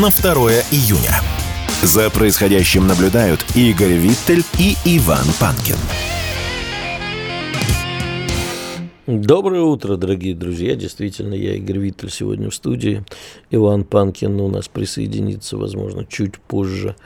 на 2 июня. За происходящим наблюдают Игорь Виттель и Иван Панкин. Доброе утро, дорогие друзья. Действительно, я Игорь Виттель сегодня в студии. Иван Панкин у нас присоединится, возможно, чуть позже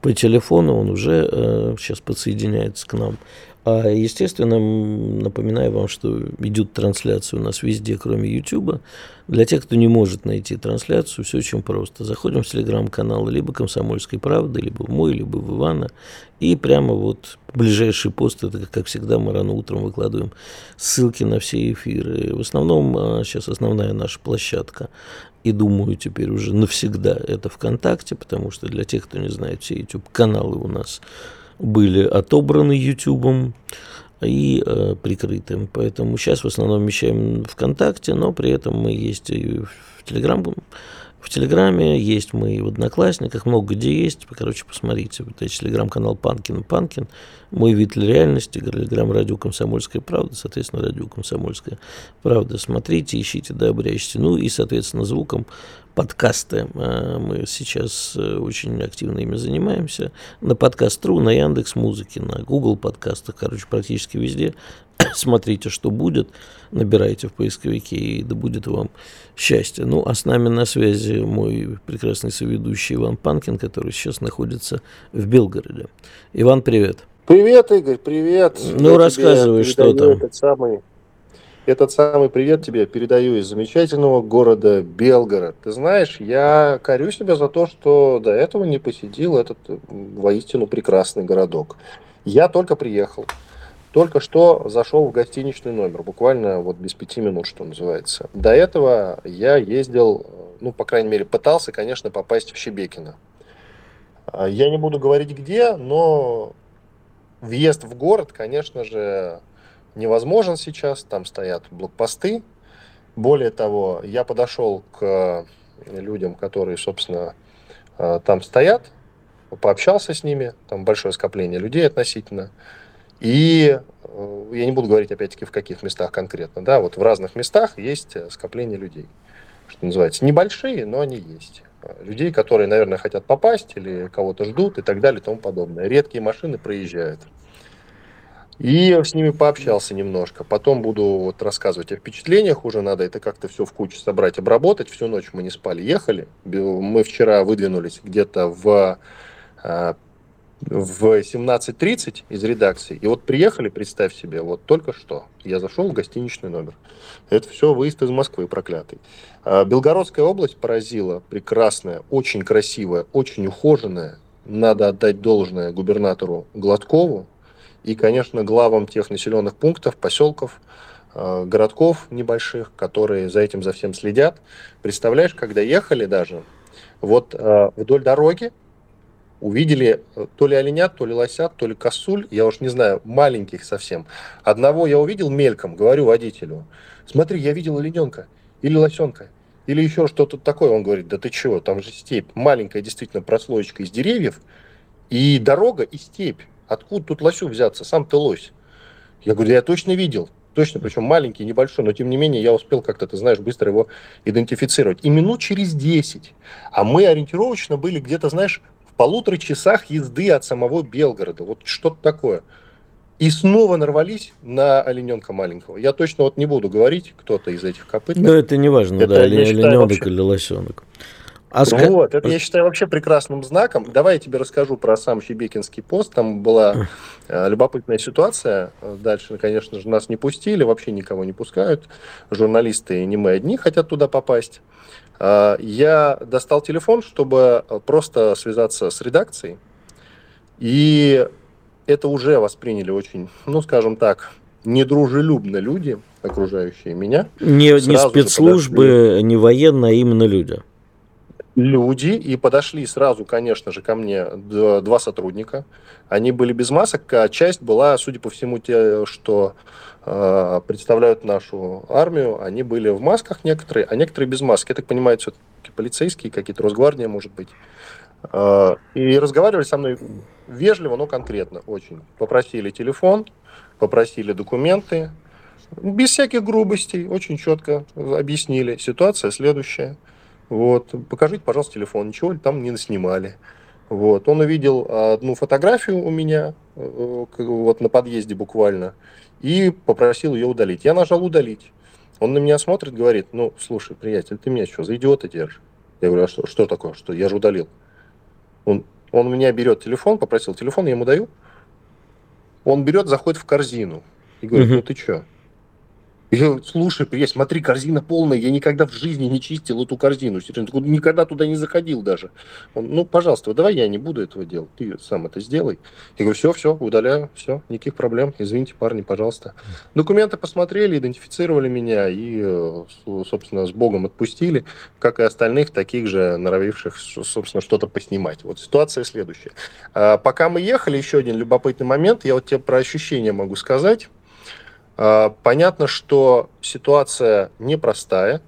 по телефону. Он уже сейчас подсоединяется к нам. А, естественно, напоминаю вам, что идет трансляция у нас везде, кроме YouTube. Для тех, кто не может найти трансляцию, все очень просто. Заходим в телеграм-канал либо «Комсомольской правды», либо в мой, либо в Ивана. И прямо вот ближайший пост, это, как всегда, мы рано утром выкладываем ссылки на все эфиры. В основном, сейчас основная наша площадка, и думаю, теперь уже навсегда, это ВКонтакте, потому что для тех, кто не знает, все YouTube-каналы у нас были отобраны Ютубом и прикрытым. Поэтому сейчас в основном вмещаем ВКонтакте, но при этом мы есть и в Телеграме, есть мы и в Одноклассниках, много где есть. Короче, посмотрите, вот есть Телеграм-канал Панкин, мой вид реальности, Телеграм Радио Комсомольская правда, соответственно, Радио Комсомольская правда. Смотрите, ищите, да, обрящите. Ну и, соответственно, звуком подкасты. Мы сейчас очень активно ими занимаемся. На подкаст.ру, на Яндекс музыке, на Гугл подкастах, короче, практически везде. Смотрите, что будет, набирайте в поисковике, и да будет вам счастье. Ну, а с нами на связи мой прекрасный соведущий Иван Панкин, который сейчас находится в Белгороде. Иван, привет. Привет, Игорь, привет. Ну, я рассказывай, что там. Этот самый привет тебе передаю из замечательного города Белгород. Ты знаешь, я корю себя за то, что до этого не посетил этот воистину прекрасный городок. Я только приехал, только что зашел в гостиничный номер, буквально вот без 5 минут, что называется. До этого я ездил, ну, по крайней мере, пытался, конечно, попасть в Шебекино. Я не буду говорить где, но въезд в город, конечно же, невозможен сейчас, там стоят блокпосты. Более того, я подошел к людям, которые, собственно, там стоят, пообщался с ними, там большое скопление людей относительно. И я не буду говорить, опять-таки, в каких местах конкретно, да, вот в разных местах есть скопление людей, что называется, небольшие, но они есть. Людей, которые, наверное, хотят попасть или кого-то ждут и так далее и тому подобное. Редкие машины проезжают. И с ними пообщался немножко. Потом буду вот рассказывать о впечатлениях. Уже надо это как-то все в кучу собрать, обработать. Всю ночь мы не спали, ехали. Мы вчера выдвинулись где-то в 17:30 из редакции. И вот приехали, представь себе, вот только что. Я зашел в гостиничный номер. Это все выезд из Москвы, проклятый. Белгородская область поразила. Прекрасная, очень красивая, очень ухоженная. Надо отдать должное губернатору Гладкову. И, конечно, главам тех населенных пунктов, поселков, городков небольших, которые за этим, за всем следят. Представляешь, когда ехали даже, вот вдоль дороги увидели то ли оленят, то ли лосят, то ли косуль, я уж не знаю, маленьких совсем. Одного я увидел мельком, говорю водителю: смотри, я видел олененка или лосенка, или еще что-то такое. Он говорит: да ты чего, там же степь, маленькая действительно прослоечка из деревьев, и дорога, и степь. Откуда тут лосю взяться? Сам ты лось. Я говорю, я точно видел. Точно, причем маленький, небольшой, но тем не менее я успел как-то, ты знаешь, быстро его идентифицировать. И минут через 10. А мы ориентировочно были где-то, знаешь, в 1,5 часах езды от самого Белгорода. Вот что-то такое. И снова нарвались на олененка маленького. Я точно вот не буду говорить, кто-то из этих копыт. Но это не важно, это, да, олененок или лосенок. Вот, это я считаю вообще прекрасным знаком. Давай я тебе расскажу про сам Шебекинский пост. Там была любопытная ситуация. Дальше, конечно же, нас не пустили, вообще никого не пускают. Журналисты не мы одни хотят туда попасть. Я достал телефон, чтобы просто связаться с редакцией. И это уже восприняли очень, ну, скажем так, недружелюбно люди, окружающие меня. Не спецслужбы, не военные, а именно люди. люди, и подошли сразу, конечно же, ко мне два сотрудника. Они были без масок, а часть была, судя по всему, те, что представляют нашу армию, они были в масках некоторые, а некоторые без маски. Я так понимаю, все-таки полицейские, какие-то Росгвардия, может быть. И разговаривали со мной вежливо, но конкретно очень. Попросили телефон, попросили документы. Без всяких грубостей, очень четко объяснили. Ситуация следующая. Вот. Покажите, пожалуйста, телефон. Ничего там не наснимали. Вот. Он увидел одну фотографию у меня вот на подъезде буквально и попросил ее удалить. Я нажал «удалить». Он на меня смотрит, говорит: ну, слушай, приятель, ты меня что, за идиота держишь? Я говорю: а что такое? Что? Я же удалил. Он у меня берет телефон, попросил телефон, я ему даю. Он берет, заходит в корзину и говорит: ну ты что? Я говорю: слушай, приятель, смотри, корзина полная, я никогда в жизни не чистил эту корзину, никогда туда не заходил даже. Он: ну, пожалуйста, давай я не буду этого делать, ты сам это сделай. Я говорю: все, удаляю, все, никаких проблем, извините, парни, пожалуйста. Документы посмотрели, идентифицировали меня и, собственно, с Богом отпустили, как и остальных, таких же, норовивших, собственно, что-то поснимать. Вот ситуация следующая. Пока мы ехали, еще один любопытный момент, я вот тебе про ощущения могу сказать. Понятно, что ситуация непростая,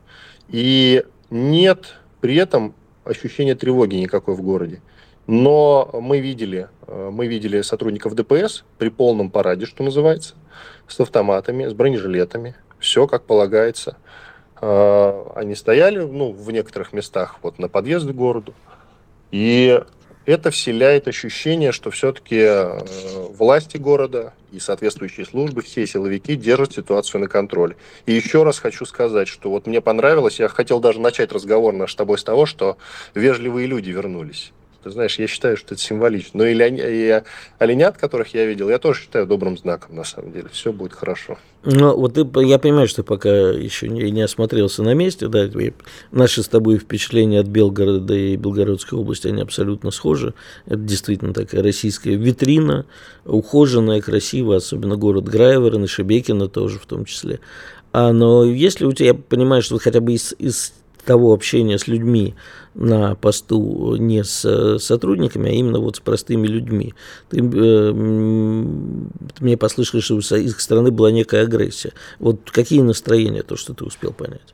и нет при этом ощущения тревоги никакой в городе. Но мы видели сотрудников ДПС при полном параде, что называется, с автоматами, с бронежилетами, все как полагается. Они стояли, в некоторых местах вот на подъезды к городу, и это вселяет ощущение, что все-таки власти города и соответствующие службы, все силовики держат ситуацию на контроле. И еще раз хочу сказать, что вот мне понравилось, я хотел даже начать разговор наш с тобой с того, что вежливые люди вернулись. Ты знаешь, я считаю, что это символично. Но и оленят, которых я видел, я тоже считаю добрым знаком, на самом деле. Все будет хорошо. Ну, вот я понимаю, что ты пока еще не осмотрелся на месте. Да? Наши с тобой впечатления от Белгорода и Белгородской области, они абсолютно схожи. Это действительно такая российская витрина, ухоженная, красивая, особенно город Грайворон и Шебекино тоже в том числе. Но если у тебя, я понимаю, что хотя бы из того общения с людьми на посту, не с сотрудниками, а именно вот с простыми людьми. Ты мне послышал, что с их стороны была некая агрессия. Вот какие настроения, то, что ты успел понять?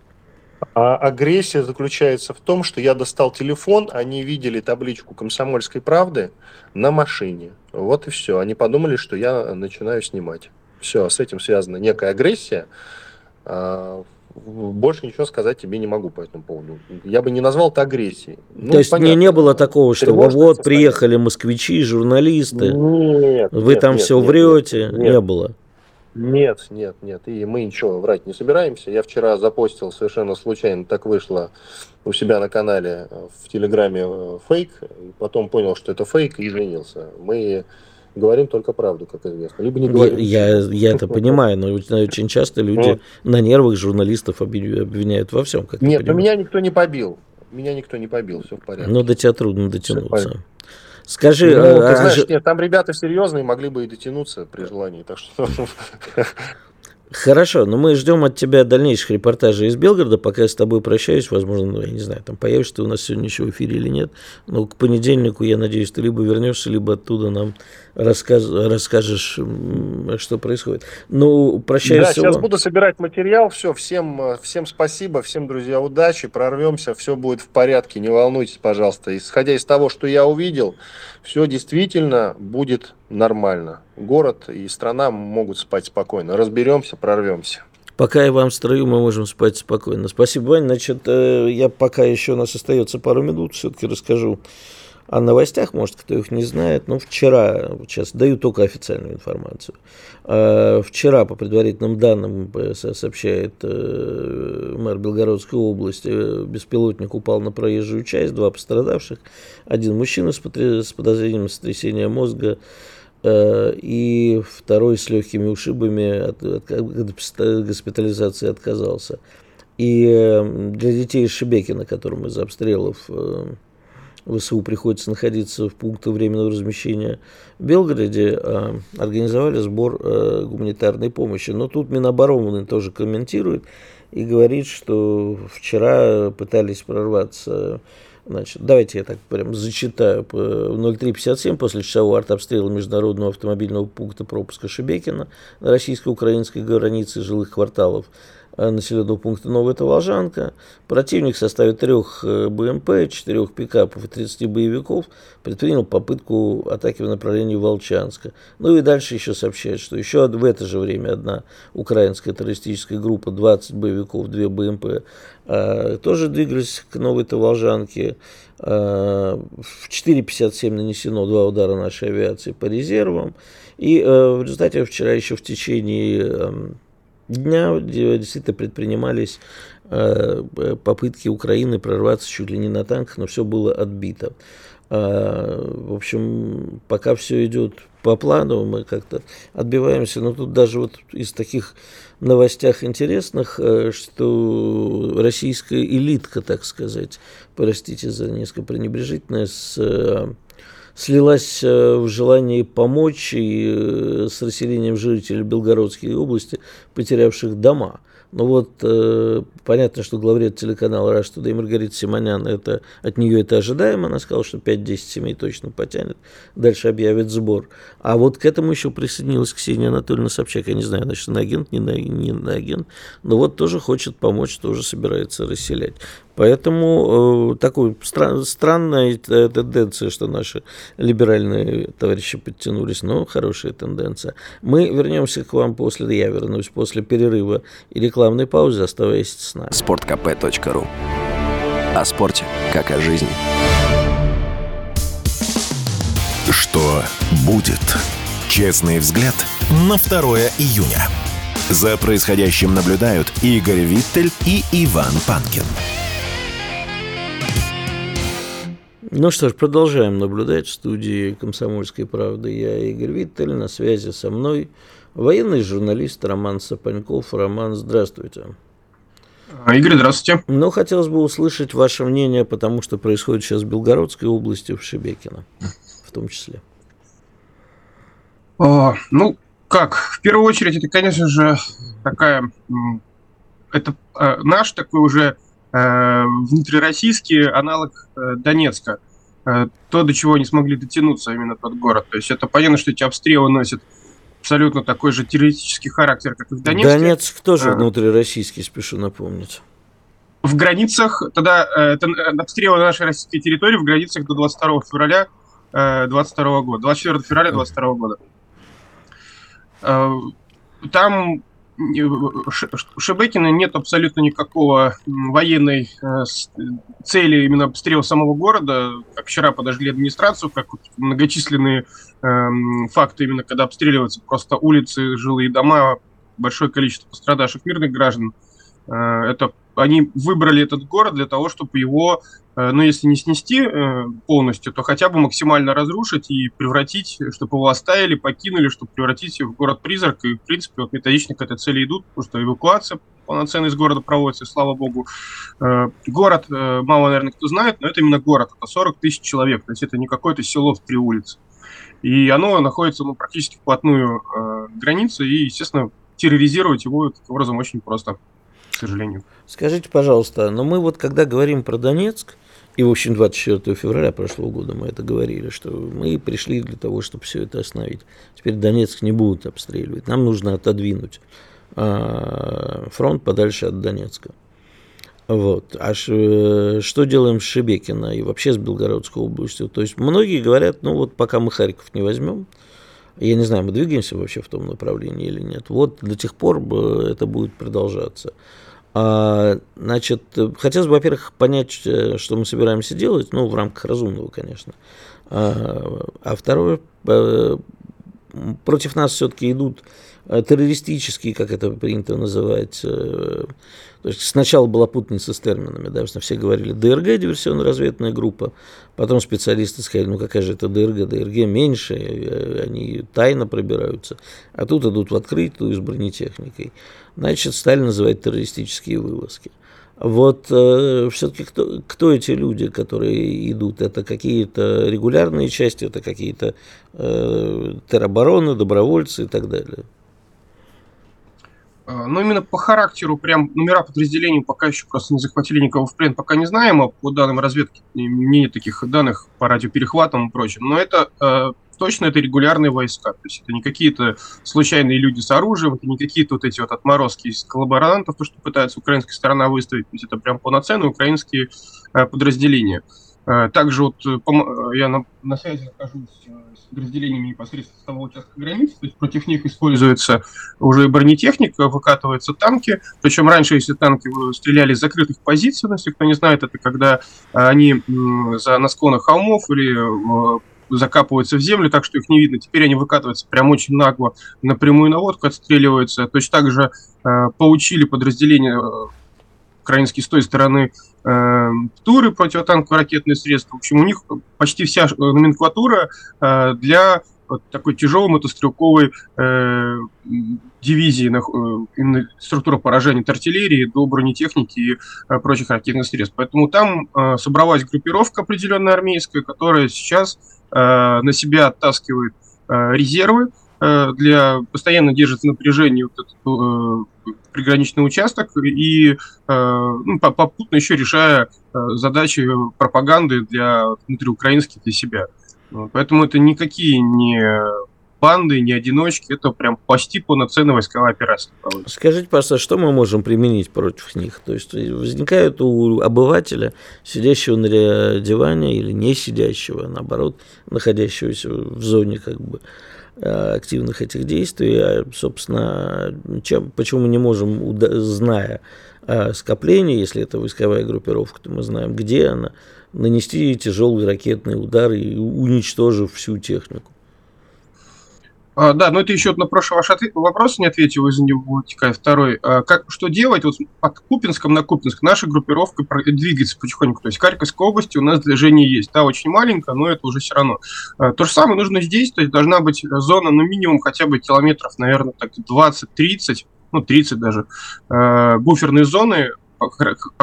А агрессия заключается в том, что я достал телефон, они видели табличку «Комсомольской правды» на машине. Вот и все. Они подумали, что я начинаю снимать. Все, с этим связана некая агрессия. Больше ничего сказать тебе не могу по этому поводу. Я бы не назвал это агрессией. То есть не было такого, что вот приехали москвичи, журналисты, врете? Не было. Нет. И мы ничего врать не собираемся. Я вчера запостил совершенно случайно, так вышло, у себя на канале в Телеграме фейк. Потом понял, что это фейк, и извинился. Мы говорим только правду, как известно. Либо не говорим. Я это понимаю, но очень часто люди на нервах журналистов обвиняют во всем. Нет, но меня никто не побил. Все в порядке. Но до тебя трудно дотянуться. Скажи... ты знаешь, нет, там ребята серьезные, могли бы и дотянуться при желании. Так что... Хорошо, но мы ждем от тебя дальнейших репортажей из Белгорода. Пока я с тобой прощаюсь, возможно, я не знаю, там появишься ты у нас сегодня еще в эфире или нет. Но к понедельнику, я надеюсь, ты либо вернешься, либо оттуда нам расскажешь, что происходит. Ну, прощаюсь. Да, сейчас буду собирать материал. Все, всем спасибо, всем, друзья, удачи, прорвемся, все будет в порядке, не волнуйтесь, пожалуйста. Исходя из того, что я увидел, все действительно будет нормально. Город и страна могут спать спокойно. Разберемся, прорвемся. Пока я вам в строю, мы можем спать спокойно. Спасибо, Вань. Значит, я пока еще у нас остается пару минут, все-таки расскажу о новостях, может, кто их не знает. Но вчера, сейчас даю только официальную информацию. Вчера, по предварительным данным, сообщает мэр Белгородской области, беспилотник упал на проезжую часть, 2 пострадавших, 1 мужчина с подозрением сотрясения мозга, и второй с легкими ушибами от госпитализации отказался. И для детей из Шебекина, которым из обстрелов ВСУ приходится находиться в пункте временного размещения в Белгороде, организовали сбор гуманитарной помощи. Но тут Минобороны тоже комментирует и говорит, что вчера пытались прорваться Значит, давайте я так прям зачитаю. 03:57 после часового артобстрела международного автомобильного пункта пропуска Шебекино на российско-украинской границе жилых кварталов населенного пункта Новая Таволжанка. Противник в составе 3 БМП, 4 пикапов и 30 боевиков предпринял попытку атаки в направлении Волчанска. Ну и дальше еще сообщают, что еще в это же время одна украинская террористическая группа, 20 боевиков, 2 БМП, тоже двигались к Новой Таволжанке. В 4:57 нанесено 2 удара нашей авиации по резервам. И в результате вчера еще в течение дня действительно предпринимались попытки Украины прорваться чуть ли не на танках, но все было отбито. В общем, пока все идет по плану, мы как-то отбиваемся. Но тут даже вот из таких новостях интересных, что российская элитка, так сказать, простите за несколько пренебрежительное, слилась в желании помочь и с расселением жителей Белгородской области, потерявших дома. Но вот понятно, что главред телеканала «Раша Тудей» Маргарита Симоньян, от нее это ожидаемо. Она сказала, что 5-10 семей точно потянет, дальше объявят сбор. А вот к этому еще присоединилась Ксения Анатольевна Собчак. Я не знаю, значит, она агент, не агент. Но вот тоже хочет помочь, тоже собирается расселять. Поэтому такая странная тенденция, что наши либеральные товарищи подтянулись, но хорошая тенденция. Мы вернемся к вам после, я вернусь после перерыва и рекламной паузы, оставаясь с нами. sportkp.ru. О спорте, как о жизни. Что будет? Честный взгляд на 2 июня. За происходящим наблюдают Игорь Виттель и Иван Панкин. Ну что ж, продолжаем наблюдать в студии «Комсомольской правды». Я Игорь Виттель, на связи со мной военный журналист Роман Сапаньков. Роман, здравствуйте. Игорь, здравствуйте. Ну, хотелось бы услышать ваше мнение по тому, что происходит сейчас в Белгородской области, в Шебекино в том числе. Ну, как, в первую очередь, это, конечно же, такая... Это наш такой уже... внутрироссийский аналог Донецка. То, до чего они смогли дотянуться именно под город. То есть это понятно, что эти обстрелы носят абсолютно такой же террористический характер, как и в Донецке. Донецк тоже внутрироссийский, спешу напомнить. В границах, тогда обстрелы на нашей российской территории в границах до 22 февраля 22 года, 24 февраля 22 года. Там... Шебекино нет абсолютно никакого военной цели именно обстрела самого города. Как вчера подожгли администрацию, как многочисленные факты, именно когда обстреливаются просто улицы, жилые дома, большое количество пострадавших мирных граждан. Это, они выбрали этот город для того, чтобы его, ну если не снести полностью, то хотя бы максимально разрушить и превратить, чтобы его оставили, покинули, чтобы превратить его в город-призрак. И в принципе вот методично к этой цели идут, потому что эвакуация полноценная из города проводится, слава богу. Город, мало, наверное, кто знает, но это именно город, это 40 тысяч человек, то есть это не какое-то село в 3 улицы. И оно находится практически вплотную к границе, и, естественно, терроризировать его таким образом очень просто. К сожалению. Скажите, пожалуйста, но мы вот когда говорим про Донецк, и в общем 24 февраля прошлого года мы это говорили, что мы пришли для того, чтобы все это остановить. Теперь Донецк не будут обстреливать. Нам нужно отодвинуть фронт подальше от Донецка. Вот. А что делаем с Шебекино и вообще с Белгородской областью? То есть многие говорят, ну вот пока мы Харьков не возьмем, я не знаю, мы двигаемся вообще в том направлении или нет. Вот до тех пор это будет продолжаться. Значит, хотелось бы, во-первых, понять, что мы собираемся делать, ну, в рамках разумного, конечно. А второе, против нас все-таки идут террористические, как это принято называть, то есть сначала была путаница с терминами, да, все говорили ДРГ, диверсионно-разведная группа, потом специалисты сказали, ну какая же это ДРГ, ДРГ меньше, они тайно пробираются, а тут идут в открытую с бронетехникой, значит, стали называть террористические вылазки. Вот все-таки кто эти люди, которые идут? Это какие-то регулярные части, это какие-то теробороны, добровольцы и так далее? Но именно по характеру, прям номера подразделений пока еще просто не захватили никого в плен, пока не знаем, а по данным разведки нет таких данных по радиоперехватам и прочим. Но это точно это регулярные войска, то есть это не какие-то случайные люди с оружием, это не какие-то вот эти вот отморозки из коллаборантов, то, что пытается украинская сторона выставить, то есть это прям полноценные украинские подразделения. Также вот я на связи нахожусь с подразделениями непосредственно с того участка границы, то есть против них используется уже и бронетехника, выкатываются танки, причем раньше, если танки стреляли с закрытых позиций, если кто не знает, это когда они на склонах холмов или закапываются в землю, так что их не видно, теперь они выкатываются прям очень нагло на прямую наводку, отстреливаются, точно так же поучили подразделения украинские с той стороны ПТУРы, противотанковые ракетные средства. В общем, у них почти вся номенклатура для вот такой тяжелой мотострелковой дивизии, структура поражения от артиллерии до бронетехники и прочих ракетных средств. Поэтому там собралась группировка определенная армейская, которая сейчас на себя оттаскивает резервы, постоянно держит в напряжении вот этот приграничный участок и попутно еще решая задачи пропаганды для внутриукраинских для себя. Поэтому это никакие не банды, не одиночки, это прям почти полноценная войсковая операция. Скажите, пожалуйста, что мы можем применить против них? То есть возникают у обывателя, сидящего на диване или не сидящего, наоборот, находящегося в зоне как бы активных этих действий, а, собственно, почему мы не можем, зная о скоплении, если это войсковая группировка, то мы знаем, где она, нанести тяжелый ракетный удар и уничтожив всю технику. Да, но это еще на прошлый ваш вопрос не ответил, из-за него вытекает второй. Что делать? Вот от Купинска на Купинск наша группировка двигается потихоньку. То есть в Харьковской области у нас движение есть. Да, очень маленькое, но это уже все равно. То же самое нужно здесь. То есть должна быть зона, ну, минимум хотя бы километров, наверное, так 20-30, ну, 30 даже, буферные зоны, по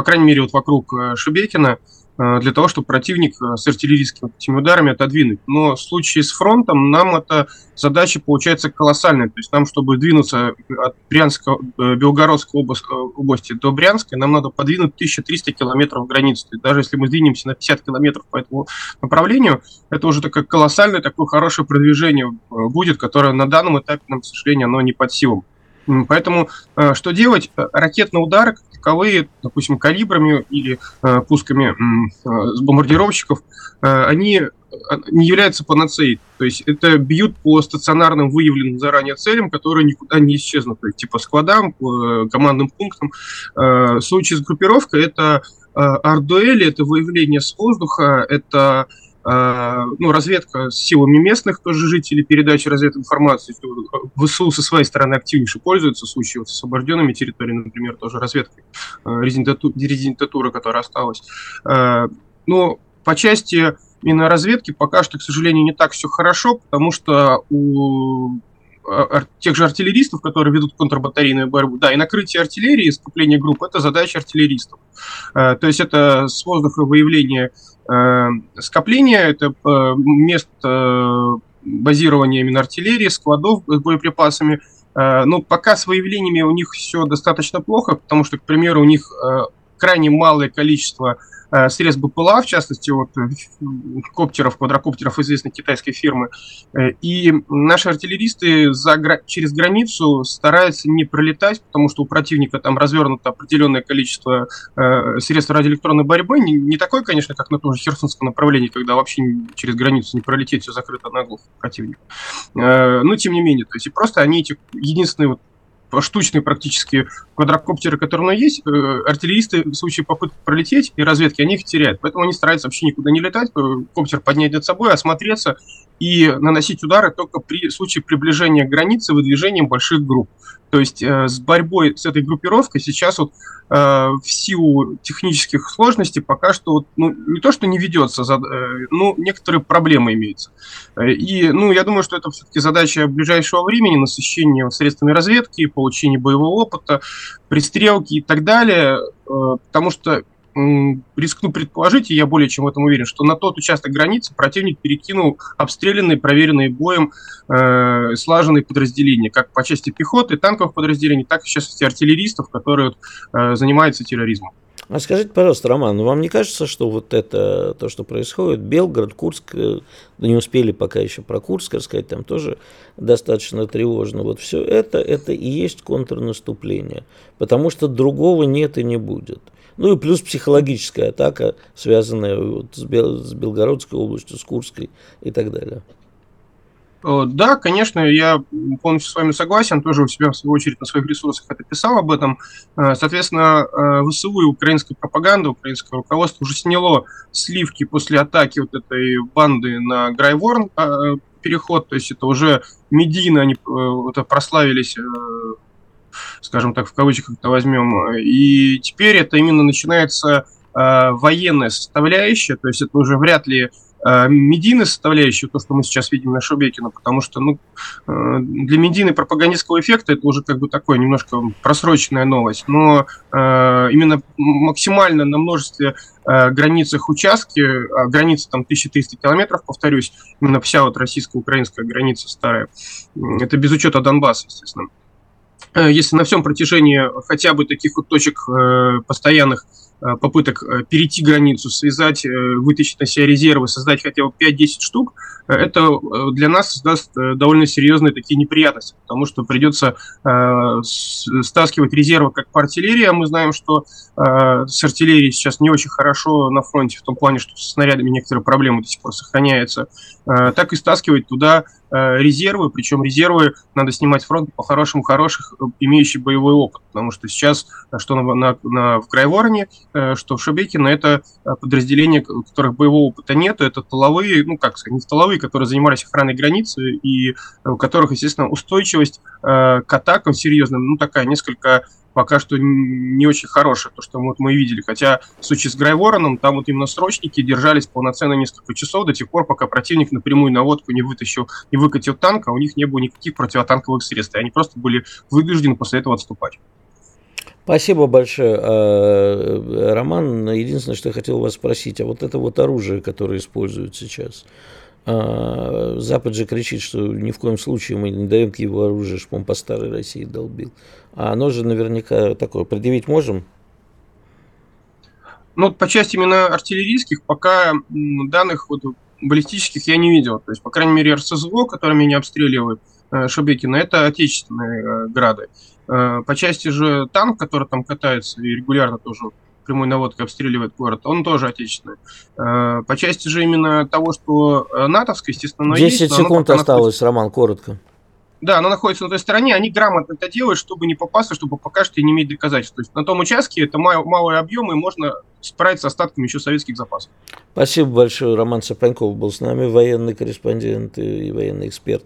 крайней мере, вот вокруг Шебекина, для того, чтобы противник с артиллерийскими ударами отодвинуть. Но в случае с фронтом нам эта задача получается колоссальная. То есть нам, чтобы двинуться от Белгородской области до Брянской, нам надо подвинуть 1300 километров границы. То есть даже если мы сдвинемся на 50 километров по этому направлению, это уже такое колоссальное, такое хорошее продвижение будет, которое на данном этапе нам, к сожалению, оно не под силу. Поэтому что делать? Ракетные удары, как таковые, допустим, калибрами или пусками с бомбардировщиков, они не являются панацеей. То есть это бьют по стационарным выявленным заранее целям, которые никуда не исчезнут. То есть типа складам, командным пунктам. В случае с группировкой это артдуэли, это выявление с воздуха, это... разведка с силами местных тоже жителей, передача развединформации. ВСУ со своей стороны активнейше пользуются, в случае с освобожденными территориями, например, тоже разведкой резидентатуры, которая осталась. Но по части именно разведки пока что, к сожалению, не так все хорошо, потому что у тех же артиллеристов, которые ведут контрбатарейную борьбу, да, и накрытие артиллерии, и скопление групп – это задача артиллеристов. То есть это с воздуха выявление скопления, это место базирования именно артиллерии, складов с боеприпасами. Но пока с выявлениями у них все достаточно плохо, потому что, к примеру, у них крайне малое количество средств БПЛА, в частности, вот коптеров, квадрокоптеров известной китайской фирмы. И наши артиллеристы через границу стараются не пролетать, потому что у противника там развернуто определенное количество средств радиоэлектронной борьбы. Не такое, конечно, как на том же Херсонском направлении, когда вообще через границу не пролететь, все закрыто наглухо противнику. Но тем не менее, то есть и просто они эти единственные вот штучные практически квадрокоптеры, которые у нас есть, артиллеристы в случае попытки пролететь и разведки, они их теряют. Поэтому они стараются вообще никуда не летать, коптер поднять над собой, осмотреться и наносить удары только при случае приближения к границе выдвижением больших групп. То есть с борьбой с этой группировкой сейчас вот в силу технических сложностей пока что вот, не то что не ведется, некоторые проблемы имеются. И я думаю, что это все-таки задача ближайшего времени, насыщение средствами разведки, получение боевого опыта, пристрелки и так далее, потому что рискну предположить, и я более чем в этом уверен, что на тот участок границы противник перекинул обстрелянные, проверенные боем слаженные подразделения, как по части пехоты, танковых подразделений, так и в частности артиллеристов, которые занимаются терроризмом. А скажите, пожалуйста, Роман, вам не кажется, что вот это, то, что происходит, Белгород, Курск, да не успели пока еще про Курск рассказать, там тоже достаточно тревожно, вот все это и есть контрнаступление, потому что другого нет и не будет. Ну и плюс психологическая атака, связанная вот с Белгородской областью, с Курской и так далее. Да, конечно, я полностью с вами согласен, тоже у себя, в свою очередь, на своих ресурсах это писал об этом. Соответственно, ВСУ и украинская пропаганда, украинское руководство уже сняло сливки после атаки вот этой банды на Грайворон переход, то есть это уже медийно они прославились, скажем так, в кавычках это возьмем, и теперь это именно начинается военная составляющая, то есть это уже вряд ли медийная составляющая, то, что мы сейчас видим на Шебекино, потому что для медийной пропагандистского эффекта это уже как бы такое немножко просроченная новость, но именно максимально на множестве границах участки, граница там 1300 километров, повторюсь, именно вся вот российско-украинская граница старая, это без учета Донбасса, естественно. Если на всем протяжении хотя бы таких вот точек постоянных попыток перейти границу, связать, вытащить на себя резервы, создать хотя бы 5-10 штук, это для нас создаст довольно серьезные такие неприятности, потому что придется стаскивать резервы как по артиллерии, а мы знаем, что с артиллерией сейчас не очень хорошо на фронте, в том плане, что со снарядами некоторые проблемы до сих пор сохраняются, так и стаскивать туда резервы, причем резервы надо снимать с фронта по-хорошему хороших, имеющих боевой опыт, потому что сейчас, что в Грайвороне, что в Шебекино, это подразделения, у которых боевого опыта нет, это тыловые, не тыловые, которые занимались охраной границы, и у которых, естественно, устойчивость к атакам серьезным, такая несколько пока что не очень хорошее, то, что мы видели. Хотя в случае с Грайвороном, там именно срочники держались полноценно несколько часов до тех пор, пока противник напрямую наводку не вытащил и выкатил танк, а у них не было никаких противотанковых средств. И они просто были вынуждены после этого отступать. Спасибо большое, Роман. Единственное, что я хотел вас спросить, а вот это вот оружие, которое используют сейчас, Запад же кричит, что ни в коем случае мы не даем его оружие, чтобы он по старой России долбил. А оно же наверняка такое. Предъявить можем? По части именно артиллерийских пока данных баллистических я не видел. То есть, по крайней мере, РСЗО, которыми они обстреливают Шебекино, это отечественные грады. По части же танк, который там катается и регулярно тоже прямой наводкой обстреливает город, он тоже отечественный. По части же именно того, что натовское, естественно, 10 есть, секунд осталось, Роман, коротко. Да, она находится на той стороне, они грамотно это делают, чтобы не попасться, чтобы пока что и не иметь доказательств. То есть на том участке это малые объемы, и можно справиться с остатками еще советских запасов. Спасибо большое. Роман Сапаньков был с нами, военный корреспондент и военный эксперт.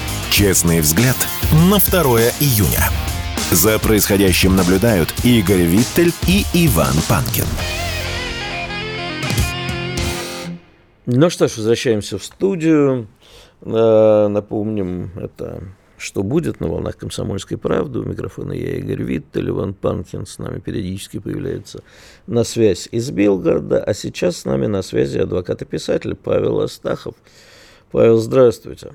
«Честный взгляд» на 2 июня. За происходящим наблюдают Игорь Виттель и Иван Панкин. Что ж, возвращаемся в студию. Напомним, это «Что будет» на волнах «Комсомольской правды». У микрофона я, Игорь Виттель, Иван Панкин с нами периодически появляется на связь из Белгорода. А сейчас с нами на связи адвокат и писатель Павел Астахов. Павел, здравствуйте.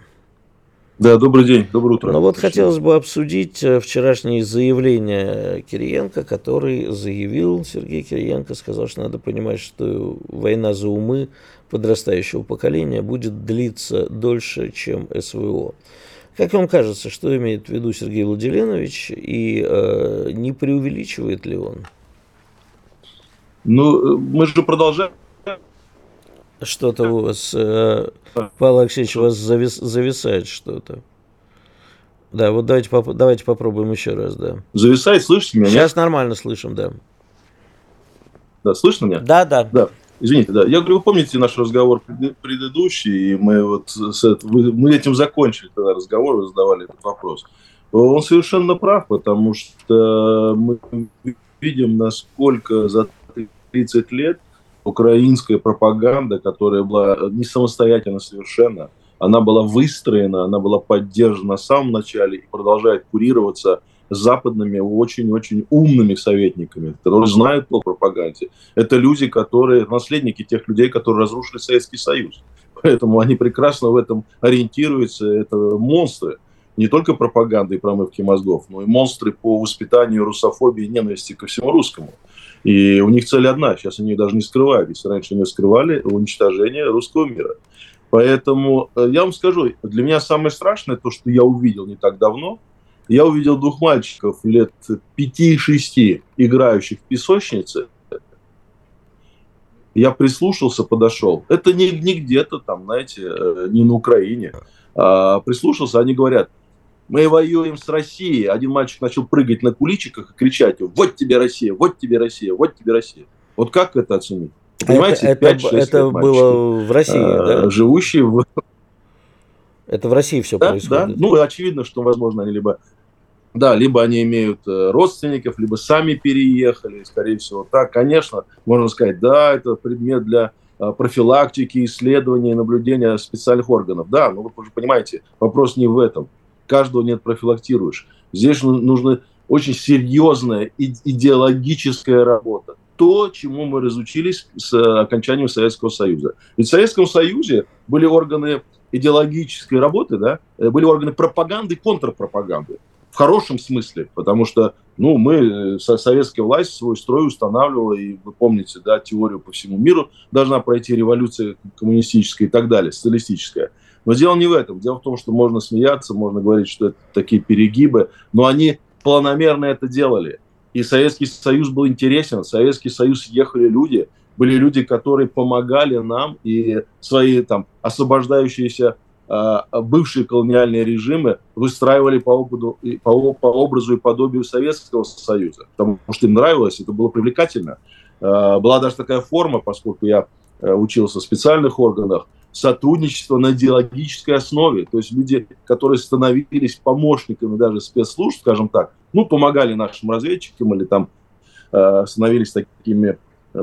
Да, добрый день, доброе утро. Хотелось бы обсудить вчерашнее заявление Кириенко, который заявил, Сергей Кириенко сказал, что надо понимать, что война за умы подрастающего поколения будет длиться дольше, чем СВО. Как вам кажется, что имеет в виду Сергей Владимирович, и не преувеличивает ли он? Мы же продолжаем. Что-то у вас, Павел Алексеевич, у вас зависает что-то. Да, давайте попробуем еще раз, да. Зависает, слышите меня? Сейчас нормально слышим, да. Да, слышно меня? Да. Извините, да. Я говорю, вы помните наш разговор предыдущий, и мы вот мы этим закончили тогда разговор, вы задавали этот вопрос. Он совершенно прав, потому что мы видим, насколько за 30 лет украинская пропаганда, которая была не самостоятельно совершенно, она была выстроена, она была поддержана в самом начале и продолжает курироваться западными очень-очень умными советниками, которые знают о пропаганде. Это люди, которые наследники тех людей, которые разрушили Советский Союз. Поэтому они прекрасно в этом ориентируются. Это монстры не только пропаганды и промывки мозгов, но и монстры по воспитанию русофобии и ненависти ко всему русскому. И у них цель одна. Сейчас они даже не скрывают. Если раньше не скрывали, уничтожение русского мира. Поэтому я вам скажу, для меня самое страшное то, что я увидел не так давно. Я увидел двух мальчиков лет 5-6, играющих в песочнице. Я прислушался, подошел. Это не где-то там, знаете, не на Украине. А прислушался, они говорят, мы воюем с Россией. Один мальчик начал прыгать на куличиках и кричать, вот тебе Россия, вот тебе Россия, вот тебе Россия. Вот как это оценить? Понимаете, 5-6 это было в России, да? Живущие в... Это в России все происходит. Да? Ну, очевидно, что, возможно, они либо они имеют родственников, либо сами переехали, скорее всего. Так, конечно, можно сказать, да, это предмет для профилактики, исследования и наблюдения специальных органов. Да, но вы же понимаете, вопрос не в этом. Каждого не профилактируешь. Здесь нужна очень серьезная идеологическая работа. То, чему мы разучились с окончанием Советского Союза. Ведь в Советском Союзе были органы... идеологической работы, да, были органы пропаганды и контрпропаганды. В хорошем смысле, потому что, советская власть свой строй устанавливала, и вы помните, да, теорию по всему миру, должна пройти революция коммунистическая и так далее, социалистическая. Но дело не в этом. Дело в том, что можно смеяться, можно говорить, что это такие перегибы, но они планомерно это делали. И Советский Союз был интересен, в Советский Союз ехали люди, были люди, которые помогали нам, и свои там освобождающиеся бывшие колониальные режимы выстраивали по образу и подобию Советского Союза, потому что им нравилось, это было привлекательно. Была даже такая форма, поскольку я учился в специальных органах, сотрудничество на идеологической основе. То есть люди, которые становились помощниками даже спецслужб, скажем так, помогали нашим разведчикам или там становились такими...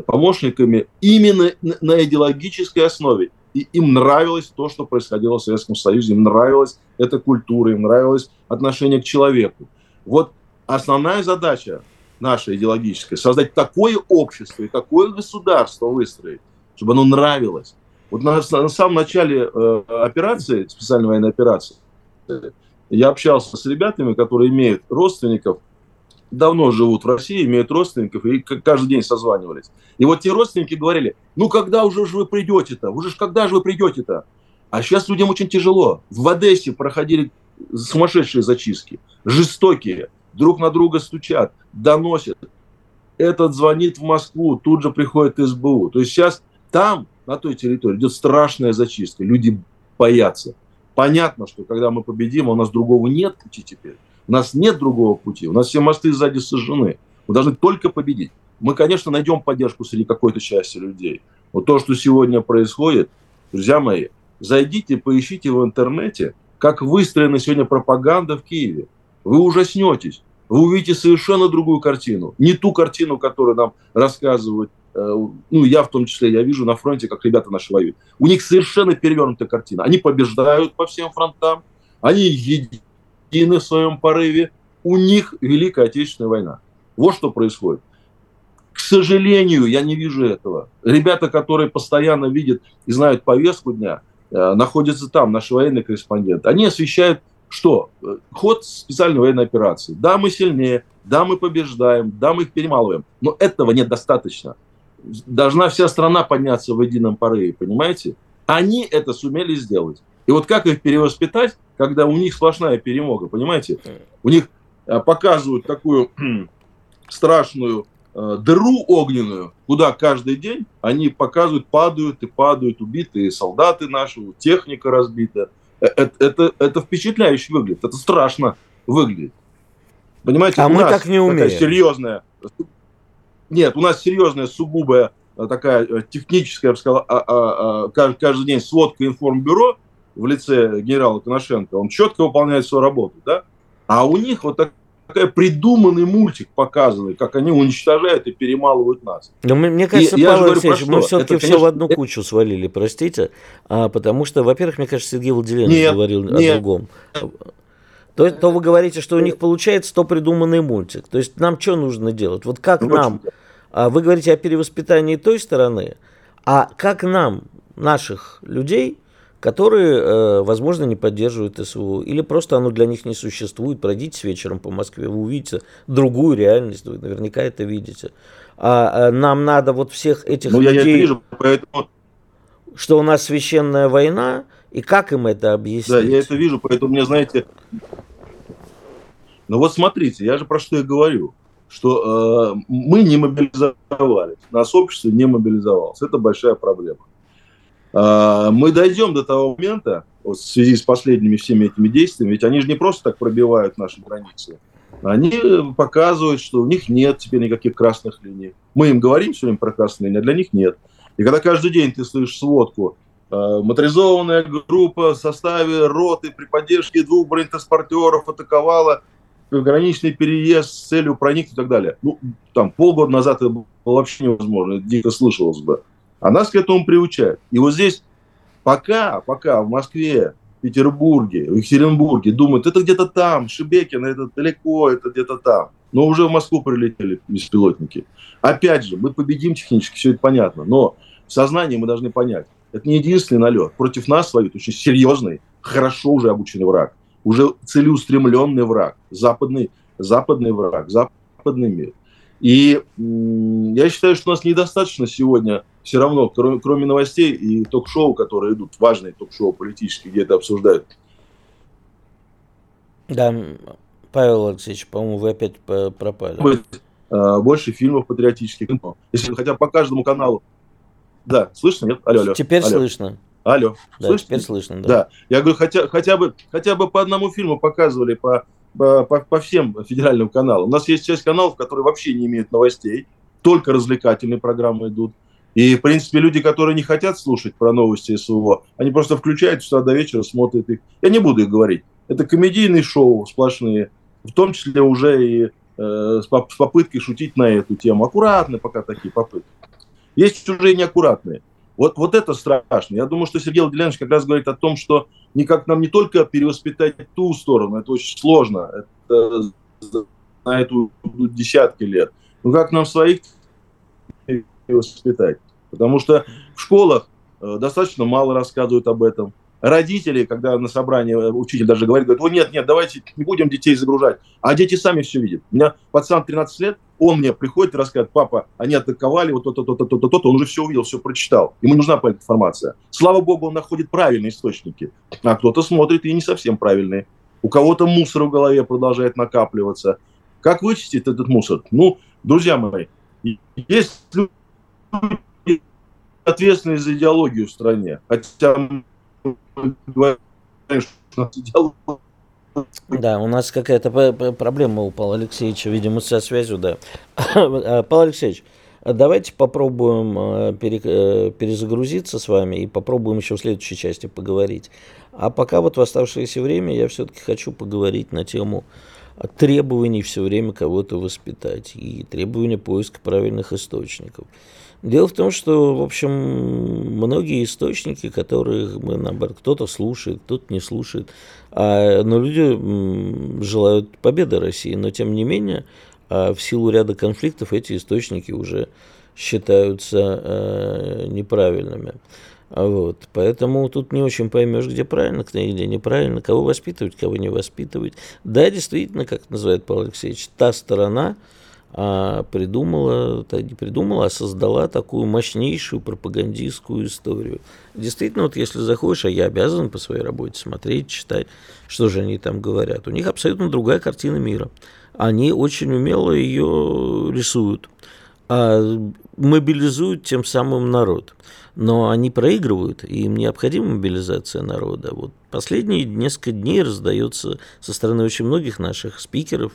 помощниками именно на идеологической основе. И им нравилось то, что происходило в Советском Союзе, им нравилась эта культура, им нравилось отношение к человеку. Вот основная задача наша идеологическая – создать такое общество и такое государство выстроить, чтобы оно нравилось. Вот на самом начале операции, специальной военной операции, я общался с ребятами, которые имеют родственников, давно живут в России, имеют родственников, и каждый день созванивались. И вот те родственники говорили, когда уже вы придете-то? А сейчас людям очень тяжело. В Одессе проходили сумасшедшие зачистки, жестокие, друг на друга стучат, доносят. Этот звонит в Москву, тут же приходит СБУ. То есть сейчас там, на той территории, идет страшная зачистка, люди боятся. Понятно, что когда мы победим, у нас другого нет пути теперь. У нас нет другого пути, у нас все мосты сзади сожжены. Мы должны только победить. Мы, конечно, найдем поддержку среди какой-то части людей. Вот то, что сегодня происходит, друзья мои, зайдите, поищите в интернете, как выстроена сегодня пропаганда в Киеве. Вы ужаснетесь, вы увидите совершенно другую картину. Не ту картину, которую нам рассказывают, я в том числе, я вижу на фронте, как ребята наши воюют. У них совершенно перевернутая картина. Они побеждают по всем фронтам, они едят. И на своем порыве у них Великая Отечественная война. Вот что происходит. К сожалению, я не вижу этого. Ребята, которые постоянно видят и знают повестку дня, находятся там, наши военные корреспонденты. Они освещают что? Ход специальной военной операции. Да, мы сильнее, да, мы побеждаем, да, мы их перемалываем. Но этого недостаточно. Должна вся страна подняться в едином порыве, понимаете? Они это сумели сделать. И вот как их перевоспитать, когда у них сплошная перемога, понимаете? У них показывают такую страшную дыру огненную, куда каждый день они показывают, падают убитые солдаты наши, техника разбита. Это впечатляюще выглядит, это страшно выглядит. Понимаете, у нас так не умеем. Такая серьезная... Нет, у нас серьезная, сугубая такая техническая, я бы сказал, каждый день сводка информбюро в лице генерала Коношенко. Он четко выполняет свою работу, да? А у них вот такой придуманный мультик показанный, как они уничтожают и перемалывают нас. Но мне кажется, Павел Алексеевич, мы все-таки все в одну кучу свалили, простите, потому что, во-первых, мне кажется, Сергей Владимирович говорил о другом. То вы говорите, что у них получается то придуманный мультик. То есть нам что нужно делать? Вот как нам? Вы говорите о перевоспитании той стороны, а как нам, наших людей, которые, возможно, не поддерживают СВО, или просто оно для них не существует, пройдитесь вечером по Москве, вы увидите другую реальность, вы наверняка это видите. А нам надо вот всех этих людей... Я вижу, поэтому... Что у нас священная война, и как им это объяснить? Да, я это вижу, поэтому мне, знаете... Ну вот смотрите, я же про что и говорю, что мы не мобилизовались, нас общество не мобилизовалось, это большая проблема. Мы дойдем до того момента, вот, в связи с последними всеми этими действиями, ведь они же не просто так пробивают наши границы, они показывают, что у них нет теперь никаких красных линий. Мы им говорим все время про красные линии, а для них нет. И когда каждый день ты слышишь сводку, моторизованная группа в составе роты при поддержке 2 бронетранспортеров атаковала граничный переезд с целью проникнуть и так далее. Ну, там, полгода назад это было вообще невозможно, это дико слышалось бы. А нас к этому приучают. И вот здесь пока в Москве, Петербурге, в Екатеринбурге думают, это где-то там, Шебекино, это далеко, это где-то там. Но уже в Москву прилетели беспилотники. Опять же, мы победим технически, все это понятно. Но в сознании мы должны понять, это не единственный налет. Против нас воюет очень серьезный, хорошо уже обученный враг. Уже целеустремленный враг. Западный враг, западный мир. И я считаю, что у нас недостаточно сегодня... Все равно, кроме новостей и ток-шоу, которые идут, важные ток-шоу политические, где это обсуждают. Да, Павел Алексеевич, по-моему, вы опять пропали. Больше фильмов патриотических. Если хотя по каждому каналу. Да, слышно, нет? Алло. Теперь слышно. Алло. Да, слышно? Теперь слышно, да. Да. Я говорю, хотя бы по одному фильму показывали по всем федеральным каналам. У нас есть часть каналов, которые вообще не имеют новостей, только развлекательные программы идут. И, в принципе, люди, которые не хотят слушать про новости СВО, они просто включают сюда до вечера, смотрят их. Я не буду их говорить. Это комедийные шоу сплошные, в том числе уже и с попыткой шутить на эту тему. Аккуратные пока такие попытки. Есть уже и неаккуратные. Вот это страшно. Я думаю, что Сергей Владимирович как раз говорит о том, что никак нам не только перевоспитать ту сторону, это очень сложно, это на эту десятки лет, но как нам своих... воспитать. Потому что в школах достаточно мало рассказывают об этом. Родители, когда на собрании учитель даже говорит, нет, давайте не будем детей загружать. А дети сами все видят. У меня пацан 13 лет, он мне приходит и рассказывает, папа, они атаковали, вот то-то, он уже все увидел, все прочитал. Ему нужна информация. Слава богу, он находит правильные источники. А кто-то смотрит и не совсем правильные. У кого-то мусор в голове продолжает накапливаться. Как вычистить этот мусор? Ну, друзья мои, есть люди, ответственные за идеологию в стране. Хотя мы говорим, что идеология... Да, у нас какая-то проблема у Павла Алексеевича, видимо, со связью, да. Павел Алексеевич, давайте попробуем перезагрузиться с вами и попробуем еще в следующей части поговорить. А пока вот в оставшееся время я все-таки хочу поговорить на тему требований все время кого-то воспитать и требования поиска правильных источников. Дело в том, что, в общем, многие источники, которых мы, наоборот, кто-то слушает, кто-то не слушает, но люди желают победы России, но, тем не менее, в силу ряда конфликтов эти источники уже считаются неправильными. Вот. Поэтому тут не очень поймешь, где правильно, где неправильно, кого воспитывать, кого не воспитывать. Да, действительно, как называет Павел Алексеевич, та сторона не придумала, а создала такую мощнейшую пропагандистскую историю. Действительно, вот если заходишь, а я обязан по своей работе смотреть, читать, что же они там говорят. У них абсолютно другая картина мира. Они очень умело ее рисуют. мобилизуют тем самым народ. Но они проигрывают, и им необходима мобилизация народа. Вот последние несколько дней раздается со стороны очень многих наших спикеров,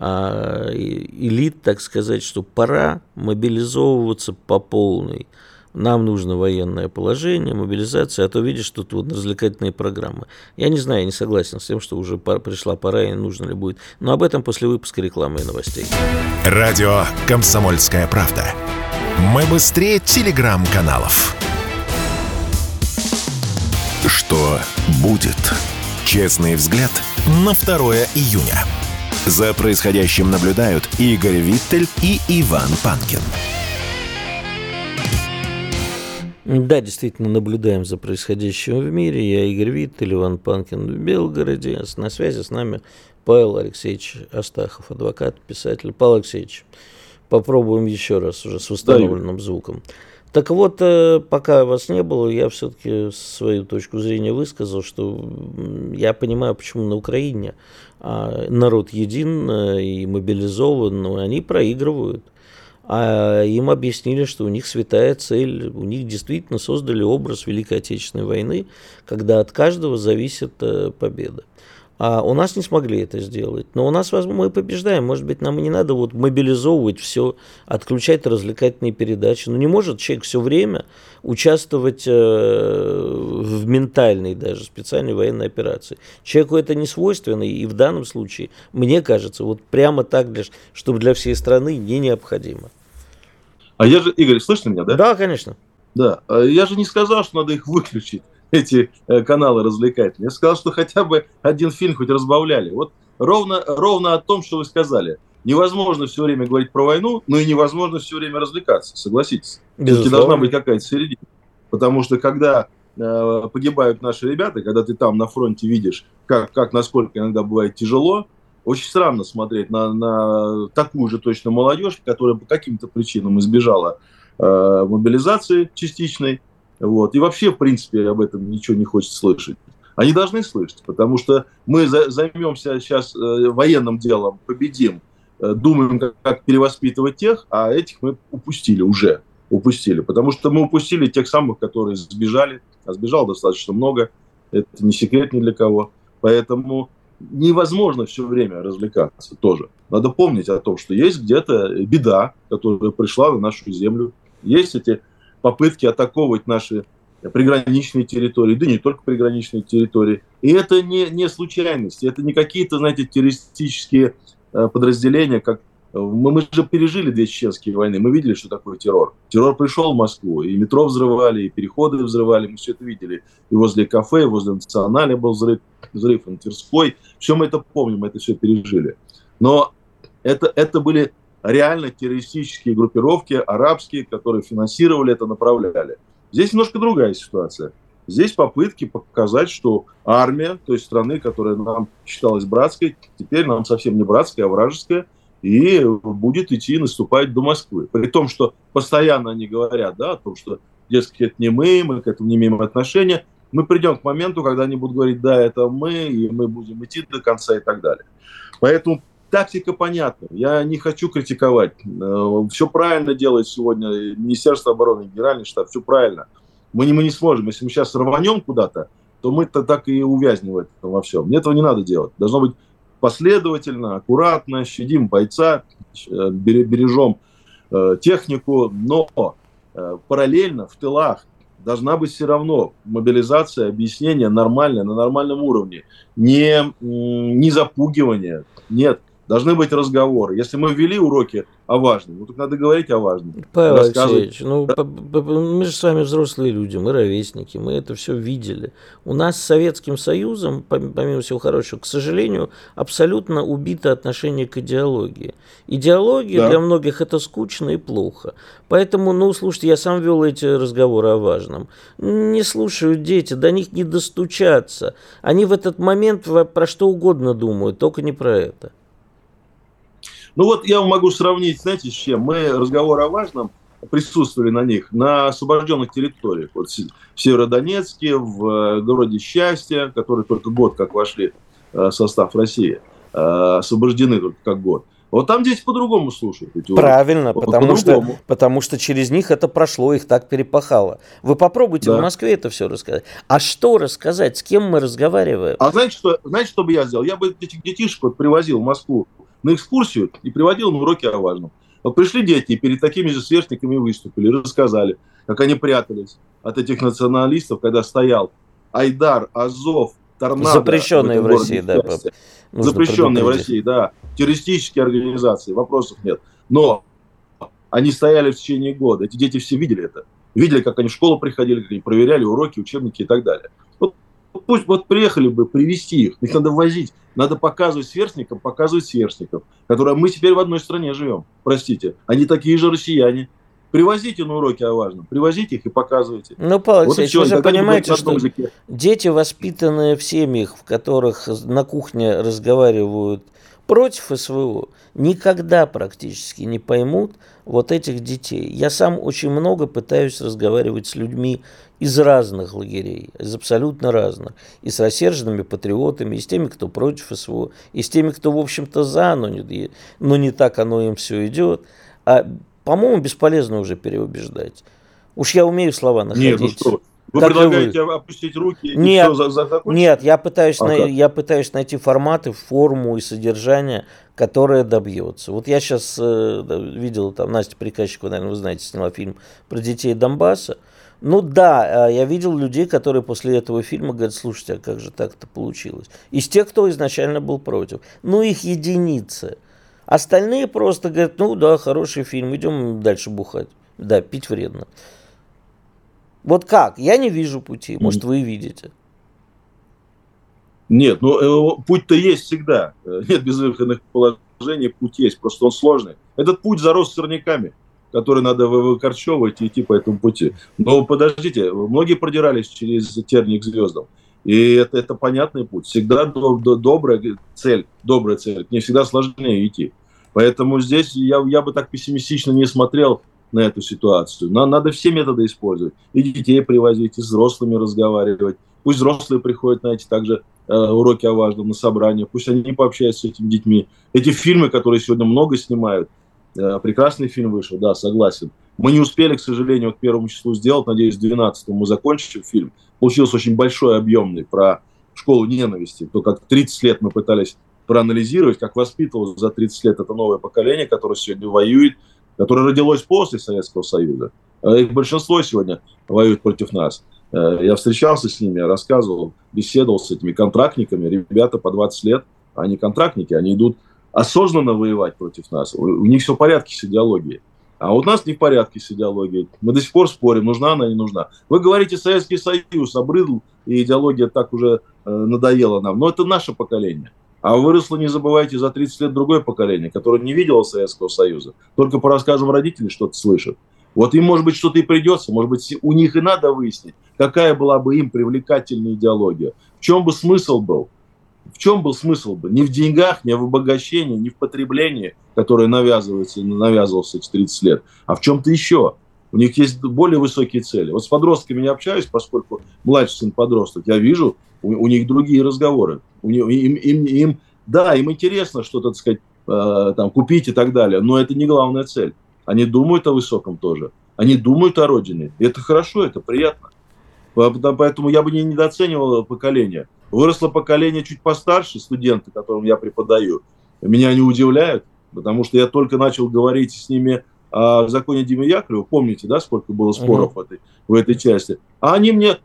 элит, так сказать, что пора мобилизовываться по полной. Нам нужно военное положение, мобилизация, а то видишь, тут вот развлекательные программы. Я не знаю, я не согласен с тем, что уже пришла пора и нужно ли будет. Но об этом после выпуска рекламы и новостей. Радио «Комсомольская правда». Мы быстрее телеграм-каналов. Что будет? Честный взгляд на 2 июня. За происходящим наблюдают Игорь Виттель и Иван Панкин. Да, действительно, наблюдаем за происходящим в мире. Я Игорь Виттель, Иван Панкин в Белгороде. На связи с нами Павел Алексеевич Астахов, адвокат, писатель. Павел Алексеевич, попробуем еще раз уже с восстановленным звуком. Так вот, пока вас не было, я все-таки свою точку зрения высказал, что я понимаю, почему на Украине народ един и мобилизован, но они проигрывают. А им объяснили, что у них святая цель, у них действительно создали образ Великой Отечественной войны, когда от каждого зависит победа. А у нас не смогли это сделать. Но у нас, возможно, мы побеждаем. Может быть, нам и не надо вот мобилизовывать все, отключать развлекательные передачи. Но не может человек все время участвовать в ментальной даже специальной военной операции. Человеку это не свойственно. И в данном случае, мне кажется, вот прямо так, чтобы для всей страны, не необходимо. А я же, Игорь, слышно меня, да? Да, конечно. Да. Я же не сказал, что надо их выключить. Эти каналы развлекательные. Я сказал, что хотя бы один фильм хоть разбавляли. Вот ровно о том, что вы сказали. Невозможно все время говорить про войну, но и невозможно все время развлекаться, согласитесь. Все-таки должна быть какая-то середина. Потому что когда погибают наши ребята, когда ты там на фронте видишь, как насколько иногда бывает тяжело, очень странно смотреть на такую же точно молодежь, которая по каким-то причинам избежала мобилизации частичной. Вот. И вообще, в принципе, об этом ничего не хочет слышать. Они должны слышать, потому что мы займемся сейчас военным делом, победим, думаем, как перевоспитывать тех, а этих мы упустили. Потому что мы упустили тех самых, которые сбежали, а сбежало достаточно много, это не секрет ни для кого. Поэтому невозможно все время развлекаться тоже. Надо помнить о том, что есть где-то беда, которая пришла на нашу землю, есть эти попытки атаковывать наши приграничные территории, да не только приграничные территории. И это не случайность, это не какие-то, знаете, террористические подразделения. Как... Мы же пережили две чеченские войны, мы видели, что такое террор. Террор пришел в Москву, и метро взрывали, и переходы взрывали, мы все это видели. И возле кафе, и возле Националя был взрыв на Тверской. Все мы это помним, мы это все пережили. Но это были... реально террористические группировки, арабские, которые финансировали это, направляли. Здесь немножко другая ситуация. Здесь попытки показать, что армия той страны, которая нам считалась братской, теперь нам совсем не братская, а вражеская, и будет идти наступать до Москвы. При том, что постоянно они говорят, да, о том, что, дескать, это не мы к этому не имеем отношения. Мы придем к моменту, когда они будут говорить, да, это мы, и мы будем идти до конца и так далее. Поэтому тактика понятна, я не хочу критиковать. Все правильно делает сегодня Министерство обороны, Генеральный штаб, все правильно. Мы не сможем, если мы сейчас рванем куда-то, то мы-то так и увязнем в этом во всем. Этого не надо делать. Должно быть последовательно, аккуратно, щадим бойца, бережем технику, но параллельно в тылах должна быть все равно мобилизация, объяснение нормальное, на нормальном уровне. Не запугивание, нет. Должны быть разговоры. Если мы ввели уроки о важном, ну так надо говорить о важном. Павел Алексеевич, мы же с вами взрослые люди, мы ровесники, мы это все видели. У нас с Советским Союзом, помимо всего хорошего, к сожалению, абсолютно убито отношение к идеологии. Идеология для многих это скучно и плохо. Поэтому, слушайте, я сам вел эти разговоры о важном. Не слушают дети, до них не достучаться. Они в этот момент про что угодно думают, только не про это. Ну вот я могу сравнить, знаете, с чем? Мы разговор о важном присутствовали на них, на освобожденных территориях. Вот в Северодонецке, в городе Счастье, которые только год как вошли в состав России, освобождены только как год. Вот там дети по-другому слушают. Правильно, потому что через них это прошло, их так перепахало. Вы попробуйте в Москве это все рассказать. А что рассказать? С кем мы разговариваем? А знаете, что бы я сделал? Я бы этих детишек привозил в Москву на экскурсию и приводил на уроки о важном. Вот пришли дети и перед такими же сверстниками выступили, рассказали, как они прятались от этих националистов, когда стоял Айдар, Азов, Торнадо. Запрещенные в России, да, Пап. Запрещенные в России, да. Террористические организации, вопросов нет. Но они стояли в течение года. Эти дети все видели это. Видели, как они в школу приходили, как они проверяли уроки, учебники и так далее. Вот, пусть вот приехали бы привезти их. Их надо возить. Надо показывать сверстникам, которые мы теперь в одной стране живем. Простите, они такие же россияне. Привозите на уроки о важном, привозите их и показывайте. Ну, Павел Алексеевич, вот вы же понимаете, что дети, воспитанные в семьях, в которых на кухне разговаривают против СВО, никогда практически не поймут вот этих детей. Я сам очень много пытаюсь разговаривать с людьми из разных лагерей, из абсолютно разных. И с рассерженными патриотами, и с теми, кто против СВО, и с теми, кто, в общем-то, за, но не так оно им все идет. А по-моему, бесполезно уже переубеждать. Уж я умею слова находить. Нет, ну что? Вы как предлагаете опустить руки и все закончить? Нет, я пытаюсь найти форматы, форму и содержание, которое добьется. Вот я сейчас видел, там Настя Приказчикова, наверное, вы знаете, сняла фильм про детей Донбасса. Ну да, я видел людей, которые после этого фильма говорят, слушайте, а как же так-то получилось? Из тех, кто изначально был против. Ну их единицы. Остальные просто говорят, ну да, хороший фильм, идем дальше бухать. Да, пить вредно. Вот как? Я не вижу пути, может, вы видите. Нет, ну путь-то есть всегда. Нет безвыходных положений, путь есть, просто он сложный. Этот путь зарос сорняками, которые надо выкорчевывать и идти по этому пути. Но подождите, многие продирались через тернии к звездам. И это понятный путь. Всегда добрая цель. К ней всегда сложнее идти. Поэтому здесь я бы так пессимистично не смотрел на эту ситуацию. Надо все методы использовать. И детей привозить, и с взрослыми разговаривать. Пусть взрослые приходят на эти также уроки о важном, на собрания. Пусть они пообщаются с этими детьми. Эти фильмы, которые сегодня много снимают. Прекрасный фильм вышел, да, согласен. Мы не успели, к сожалению, к первому числу сделать. Надеюсь, к 12-му мы закончим фильм. Получился очень большой, объемный, про школу ненависти. То, как 30 лет мы пытались проанализировать, как воспитывалось за 30 лет это новое поколение, которое сегодня воюет, которое родилось после Советского Союза. Их большинство сегодня воюет против нас. Я встречался с ними, рассказывал, беседовал с этими контрактниками. Ребята по 20 лет, они контрактники, они идут осознанно воевать против нас. У них все в порядке с идеологией. А у нас не в порядке с идеологией. Мы до сих пор спорим, нужна она, не нужна. Вы говорите, Советский Союз обрыдл, и идеология так уже надоела нам. Но это наше поколение. А выросло, не забывайте, за 30 лет другое поколение, которое не видело Советского Союза. Только по рассказам родителей что-то слышат. Вот им, может быть, что-то и придется. Может быть, у них и надо выяснить, какая была бы им привлекательная идеология. В чем бы смысл был? В чем был смысл бы? Не в деньгах, не в обогащении, не в потреблении, которое навязывался эти 30 лет, а в чем-то еще. У них есть более высокие цели. Вот с подростками я общаюсь, поскольку младший сын подросток, я вижу, у них другие разговоры. Им интересно что-то, так сказать, там, купить и так далее, но это не главная цель. Они думают о высоком тоже. Они думают о родине. И это хорошо, это приятно. Поэтому я бы не недооценивал поколение. Выросло поколение чуть постарше, студенты, которым я преподаю. Меня не удивляют, потому что я только начал говорить с ними о законе Демьякова. Помните, да, сколько было споров в этой части? А они мне,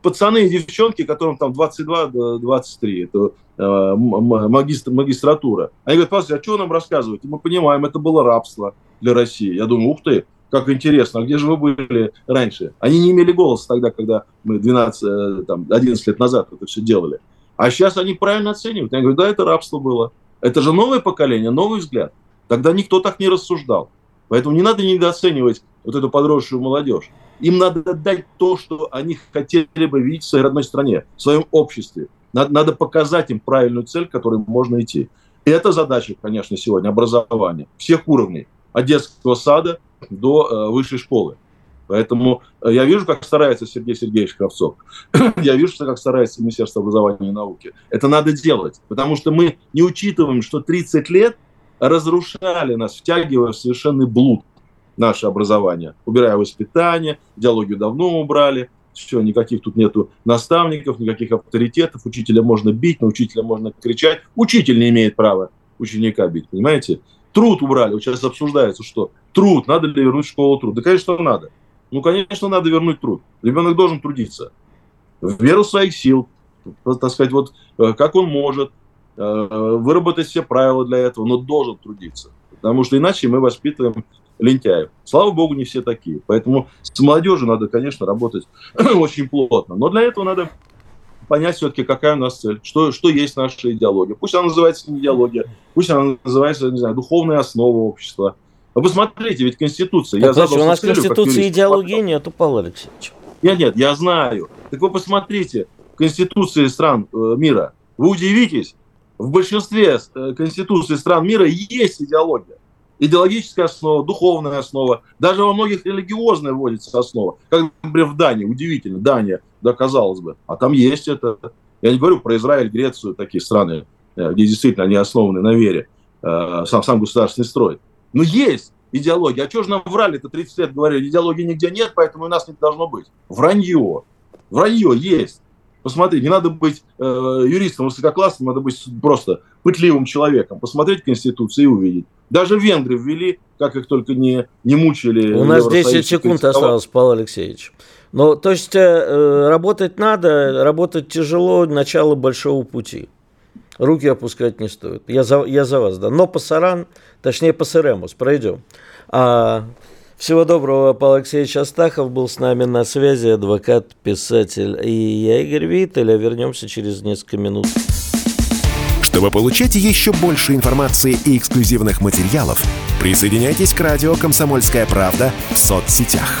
пацаны и девчонки, которым там 22-23, это магистратура. Они говорят, пожалуйста, а что вы нам рассказываете? Мы понимаем, это было рабство для России. Я думаю, ух ты. Как интересно, а где же вы были раньше? Они не имели голоса тогда, когда мы 11 лет назад это все делали. А сейчас они правильно оценивают. Я говорю, да, это рабство было. Это же новое поколение, новый взгляд. Тогда никто так не рассуждал. Поэтому не надо недооценивать вот эту подросшую молодежь. Им надо дать то, что они хотели бы видеть в своей родной стране, в своем обществе. Надо показать им правильную цель, к которой можно идти. И это задача, конечно, сегодня образования всех уровней. От детского сада до высшей школы. Поэтому я вижу, как старается Сергей Сергеевич Кравцов. Я вижу, как старается Министерство образования и науки. Это надо делать, потому что мы не учитываем, что 30 лет разрушали нас, втягивая в совершенный блуд наше образование, убирая воспитание, идеологию давно убрали, все, никаких тут нету наставников, никаких авторитетов, учителя можно бить, на учителя можно кричать, учитель не имеет права ученика бить, понимаете? Труд убрали, вот сейчас обсуждается, что труд, надо ли вернуть в школу труд? Да, конечно, надо. Ну, конечно, надо вернуть труд. Ребенок должен трудиться. В меру своих сил, так сказать, вот как он может, выработать все правила для этого, но должен трудиться. Потому что иначе мы воспитываем лентяев. Слава богу, не все такие. Поэтому с молодежью надо, конечно, работать очень плотно. Но для этого надо понять все-таки, какая у нас цель, что есть наша идеология. Пусть она называется не идеология, пусть она называется, не знаю, духовная основа общества. Вы посмотрите, ведь Конституция... Так, значит, у нас в Конституции идеологии нету, Павел Алексеевич. Нет, я знаю. Так вы посмотрите, Конституции стран мира, вы удивитесь, в большинстве Конституций стран мира есть идеология. Идеологическая основа, духовная основа, даже во многих религиозная вводится основа. Как, например, в Дании, удивительно, Дания, да, казалось бы, а там есть это. Я не говорю про Израиль, Грецию, такие страны, где действительно они основаны на вере, сам государственный строй. Но есть идеология. А чего же нам врали-то 30 лет, говорили, идеологии нигде нет, поэтому у нас не должно быть. Вранье. Вранье есть. Посмотри, не надо быть юристом высококлассным, надо быть просто пытливым человеком. Посмотреть Конституцию и увидеть. Даже венгры ввели, как их только не мучили. У нас 10 секунд осталось, Павел Алексеевич. Ну, то есть работать надо, работать тяжело, начало большого пути. Руки опускать не стоит. Я за вас, да. Но пасаран, точнее пасаремус, пройдем. Всего доброго, Павел Алексеевич Астахов был с нами на связи, адвокат, писатель. И я, Игорь Виттель, а вернемся через несколько минут. Чтобы получать еще больше информации и эксклюзивных материалов, присоединяйтесь к радио «Комсомольская правда» в соцсетях.